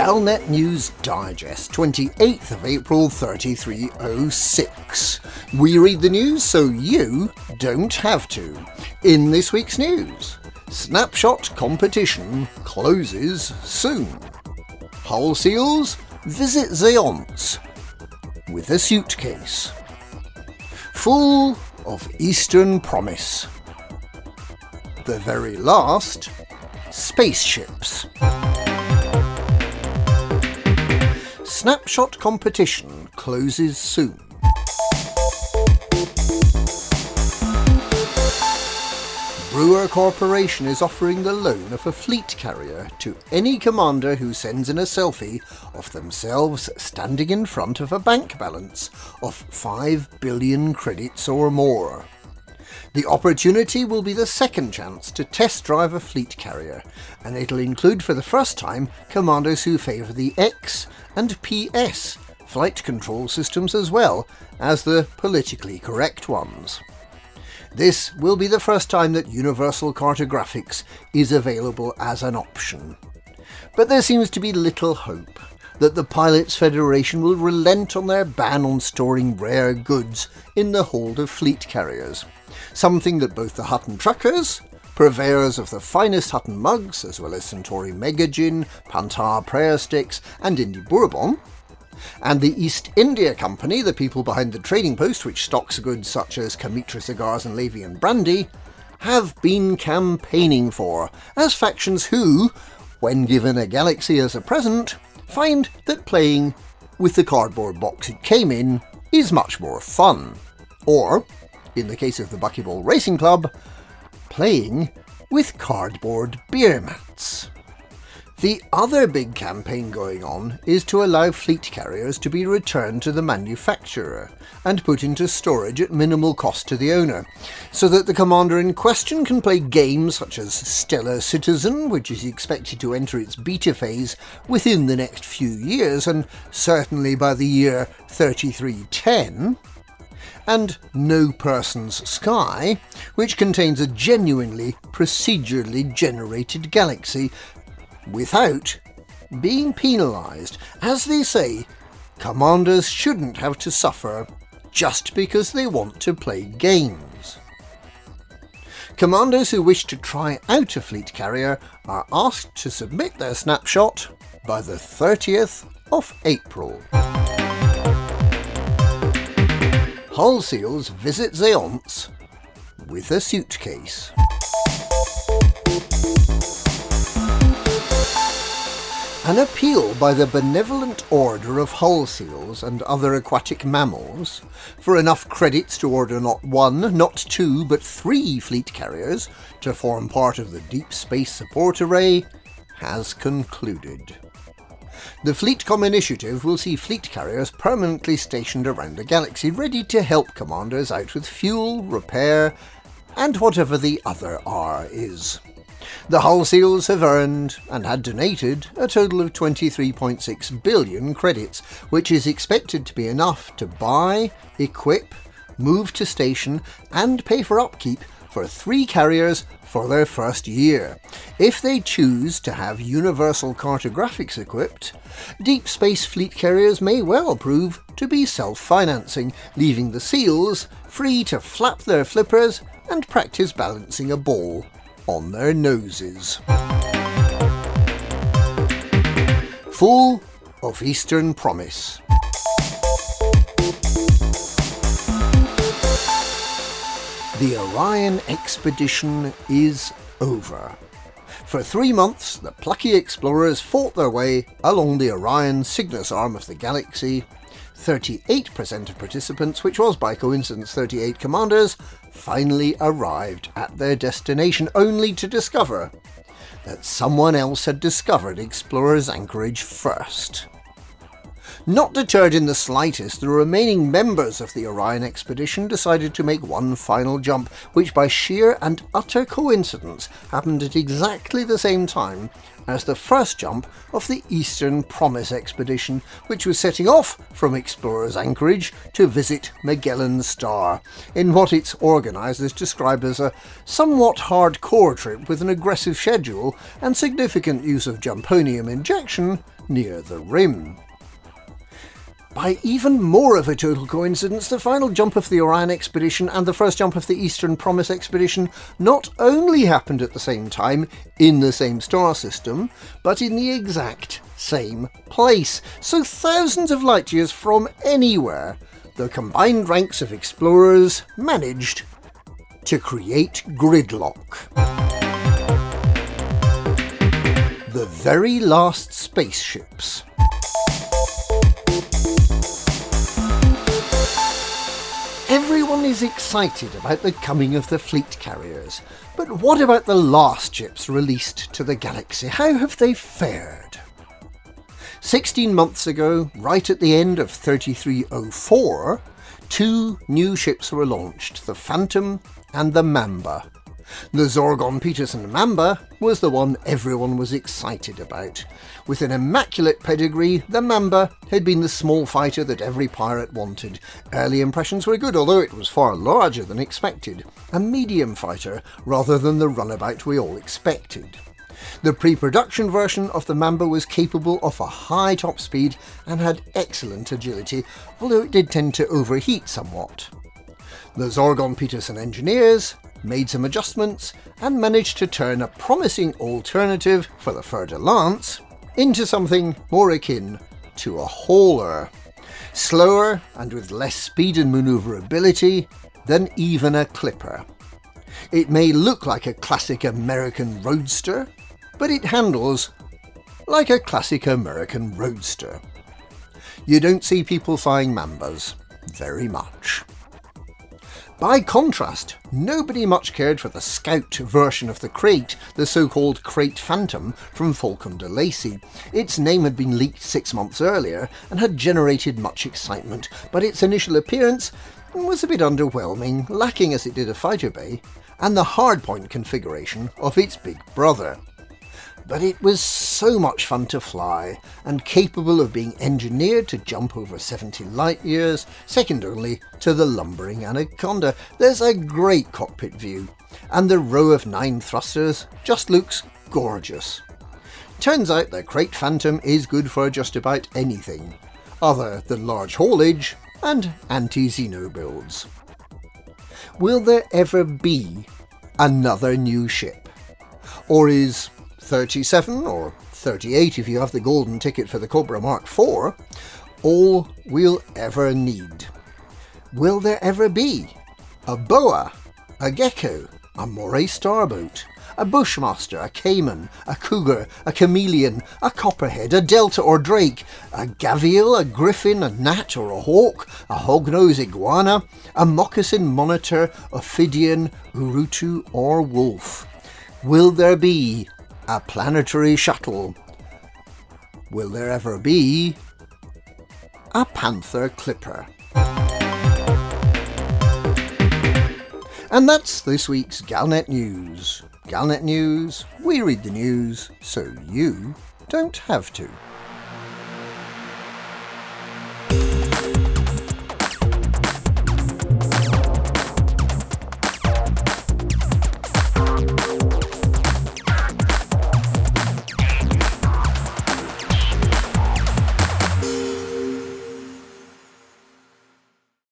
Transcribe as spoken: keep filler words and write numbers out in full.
Galnet News Digest, twenty-eighth of April, thirty-three oh six. We read the news so you don't have to. In this week's news, Snapshot competition closes soon. Hull Seals visit Zeonce with a suitcase. Full of Eastern Promise. The very last, spaceships. Snapshot competition closes soon. Brewer Corporation is offering the loan of a fleet carrier to any commander who sends in a selfie of themselves standing in front of a bank balance of five billion credits or more. The opportunity will be the second chance to test drive a fleet carrier, and it'll include for the first time commanders who favour the X and P S flight control systems as well as the politically correct ones. This will be the first time that Universal Cartographics is available as an option. But there seems to be little hope that the Pilots' Federation will relent on their ban on storing rare goods in the hold of fleet carriers, something that both the Hutton Truckers, purveyors of the finest Hutton Mugs, as well as Centauri Megajin, Pantar Prayer Sticks and Indie Bourbon, and the East India Company, the people behind the trading post which stocks goods such as Kamitra Cigars and Levian Brandy, have been campaigning for, as factions who, when given a galaxy as a present, find that playing with the cardboard box it came in is much more fun. Or, in the case of the Buckyball Racing Club, playing with cardboard beer mats. The other big campaign going on is to allow fleet carriers to be returned to the manufacturer and put into storage at minimal cost to the owner, so that the commander in question can play games such as Star Citizen, which is expected to enter its beta phase within the next few years and certainly by the year thirty-three ten, and No Man's Sky, which contains a genuinely procedurally generated galaxy without being penalised. As they say, commanders shouldn't have to suffer just because they want to play games. Commanders who wish to try out a fleet carrier are asked to submit their snapshot by the thirtieth of April. Hull Seals visit Zeonce with a suitcase. An appeal by the Benevolent Order of Hull Seals and Other Aquatic Mammals for enough credits to order not one, not two, but three fleet carriers to form part of the Deep Space Support Array has concluded. The FleetCom initiative will see fleet carriers permanently stationed around the galaxy, ready to help commanders out with fuel, repair, and whatever the other R is. The Hull Seals have earned and had donated a total of twenty-three point six billion credits, which is expected to be enough to buy, equip, move to station and pay for upkeep for three carriers for their first year, if they choose to have Universal Cartographics equipped. Deep space fleet carriers may well prove to be self-financing, leaving the Seals free to flap their flippers and practice balancing a ball on their noses. Full of Eastern Promise. The Orion expedition is over. For three months, the plucky explorers fought their way along the Orion Cygnus arm of the galaxy. thirty-eight percent of participants, which was by coincidence thirty-eight commanders, finally arrived at their destination, only to discover that someone else had discovered Explorer's Anchorage first. Not deterred in the slightest, the remaining members of the Orion expedition decided to make one final jump, which by sheer and utter coincidence happened at exactly the same time as the first jump of the Eastern Promise expedition, which was setting off from Explorer's Anchorage to visit Magellan's Star, in what its organisers described as a somewhat hardcore trip with an aggressive schedule and significant use of jumponium injection near the rim. By even more of a total coincidence, the final jump of the Orion expedition and the first jump of the Eastern Promise expedition not only happened at the same time, in the same star system, but in the exact same place, so thousands of light years from anywhere, the combined ranks of explorers managed to create gridlock. The very last spaceships. Everyone is excited about the coming of the fleet carriers, but what about the last ships released to the galaxy? How have they fared? Sixteen months ago, right at the end of thirty-three oh four, two new ships were launched, the Phantom and the Mamba. The Zorgon Peterson Mamba was the one everyone was excited about. With an immaculate pedigree, the Mamba had been the small fighter that every pirate wanted. Early impressions were good, although it was far larger than expected. A medium fighter, rather than the runabout we all expected. The pre-production version of the Mamba was capable of a high top speed and had excellent agility, although it did tend to overheat somewhat. The Zorgon Peterson engineers made some adjustments and managed to turn a promising alternative for the Fer-de-Lance into something more akin to a hauler. Slower and with less speed and manoeuvrability than even a clipper. It may look like a classic American roadster, but it handles like a classic American roadster. You don't see people flying Mambas very much. By contrast, nobody much cared for the Scout version of the crate, the so-called Crate Phantom from Falcon de Lacy. Its name had been leaked six months earlier and had generated much excitement, but its initial appearance was a bit underwhelming, lacking as it did a fighter bay, and the hardpoint configuration of its big brother. But it was so much fun to fly, and capable of being engineered to jump over seventy light years, second only to the lumbering Anaconda. There's a great cockpit view, and the row of nine thrusters just looks gorgeous. Turns out the Crate Phantom is good for just about anything, other than large haulage and anti-Xeno builds. Will there ever be another new ship? Or is thirty-seven or thirty-eight if you have the golden ticket for the Cobra Mark four, all we'll ever need? Will there ever be a boa, a gecko, a moray starboat, a bushmaster, a caiman, a cougar, a chameleon, a copperhead, a delta or drake, a gavial, a griffin, a gnat or a hawk, a hognose iguana, a moccasin monitor, ophidian, urutu or wolf? Will there be a planetary shuttle? Will there ever be a Panther Clipper? And that's this week's Galnet News. Galnet News, we read the news so you don't have to.